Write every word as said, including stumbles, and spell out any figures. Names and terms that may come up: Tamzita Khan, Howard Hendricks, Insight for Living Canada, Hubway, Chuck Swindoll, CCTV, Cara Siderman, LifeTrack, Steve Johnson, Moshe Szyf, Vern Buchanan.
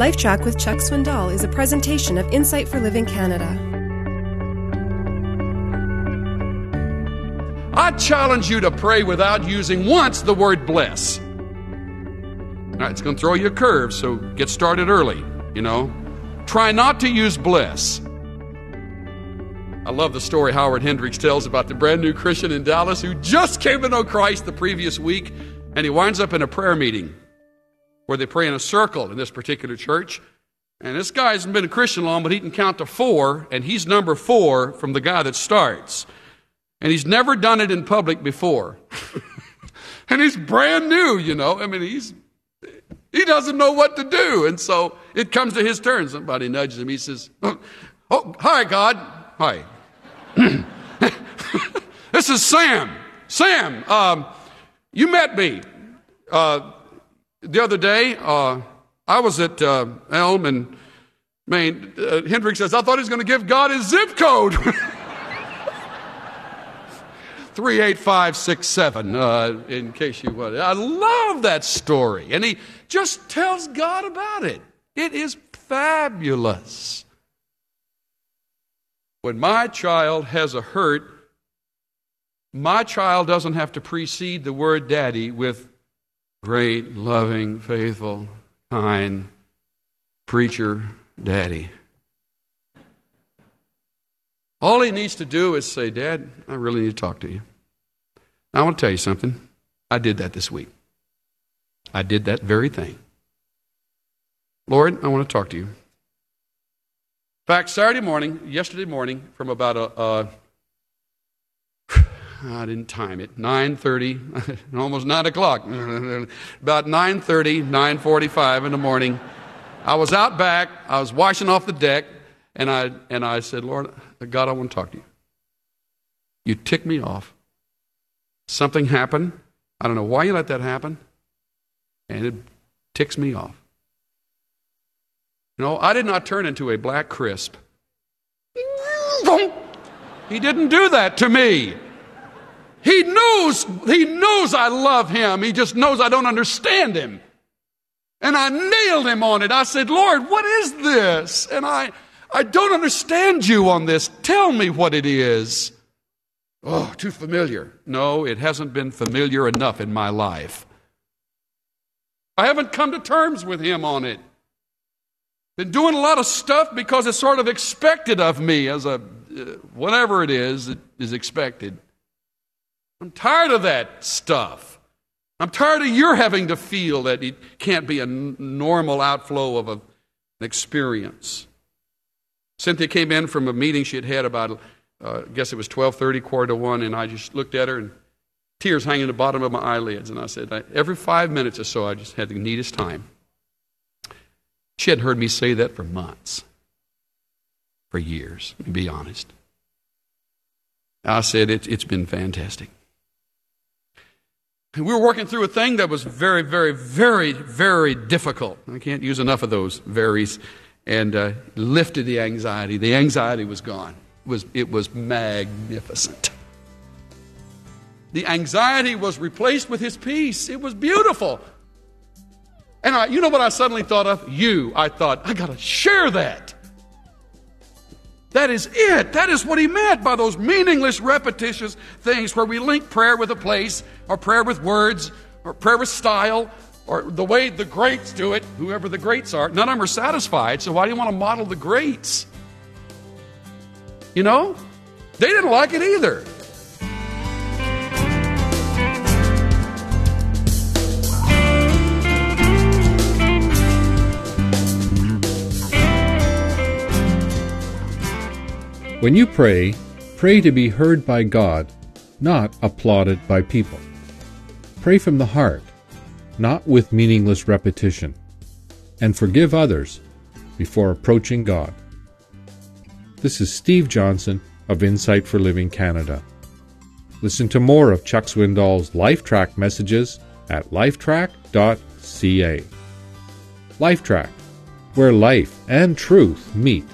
LifeTrack with Chuck Swindoll is a presentation of Insight for Living Canada. I challenge you to pray without using once the word bless. Now, it's going to throw you a curve, so get started early, you know. Try not to use bless. I love the story Howard Hendricks tells about the brand new Christian in Dallas who just came to know Christ the previous week, and he winds up in a prayer meeting where they pray in a circle in this particular church. And this guy hasn't been a Christian long, but he can count to four, and he's number four from the guy that starts. And he's never done it in public before. And he's brand new, you know. I mean, he's he doesn't know what to do. And so it comes to his turn. Somebody nudges him. He says, oh, oh hi, God. Hi. This is Sam. Sam, um, you met me. Uh The other day, uh, I was at uh, Elm and Maine. Uh, Hendrick says, I thought he was going to give God his zip code. three eight five six seven, uh, in case you want. I love that story. And he just tells God about it. It is fabulous. When my child has a hurt, my child doesn't have to precede the word daddy with great, loving, faithful, kind preacher daddy. All he needs to do is say, Dad, I really need to talk to you. Now, I want to tell you something. I did that this week. I did that very thing. Lord, I want to talk to you. In fact, Saturday morning, yesterday morning, from about a... a I didn't time it. nine thirty, almost nine o'clock. About nine thirty, nine forty-five in the morning, I was out back. I was washing off the deck, and I and I said, Lord, God, I want to talk to you. You ticked me off. Something happened. I don't know why you let that happen, and it ticks me off. You know, I did not turn into a black crisp. He didn't do that to me. He knows, he knows I love him. He just knows I don't understand him. And I nailed him on it. I said, Lord, what is this? And I, I don't understand you on this. Tell me what it is. Oh, too familiar. No, it hasn't been familiar enough in my life. I haven't come to terms with him on it. Been doing a lot of stuff because it's sort of expected of me as a, whatever it is, it is expected. I'm tired of that stuff. I'm tired of your having to feel that it can't be a n- normal outflow of a, an experience. Cynthia came in from a meeting she had had about, uh, I guess it was twelve thirty, quarter to one, and I just looked at her and tears hanging at the bottom of my eyelids. And I said, I, every five minutes or so, I just had the neatest time. She hadn't heard me say that for months, for years, to be honest. I said, it, it's been fantastic. We were working through a thing that was very, very, very, very difficult. I can't use enough of those varies. And uh, lifted the anxiety. The anxiety was gone. It was, it was magnificent. The anxiety was replaced with his peace. It was beautiful. And I, you know what I suddenly thought of? You. I thought, I got to share that. That is it. That is what he meant by those meaningless, repetitious things where we link prayer with a place, or prayer with words, or prayer with style, or the way the greats do it, whoever the greats are. None of them are satisfied, so why do you want to model the greats? You know? They didn't like it either. When you pray, pray to be heard by God, not applauded by people. Pray from the heart, not with meaningless repetition, and forgive others before approaching God. This is Steve Johnson of Insight for Living Canada. Listen to more of Chuck Swindoll's LifeTrack messages at lifetrack dot c a. LifeTrack, where life and truth meet.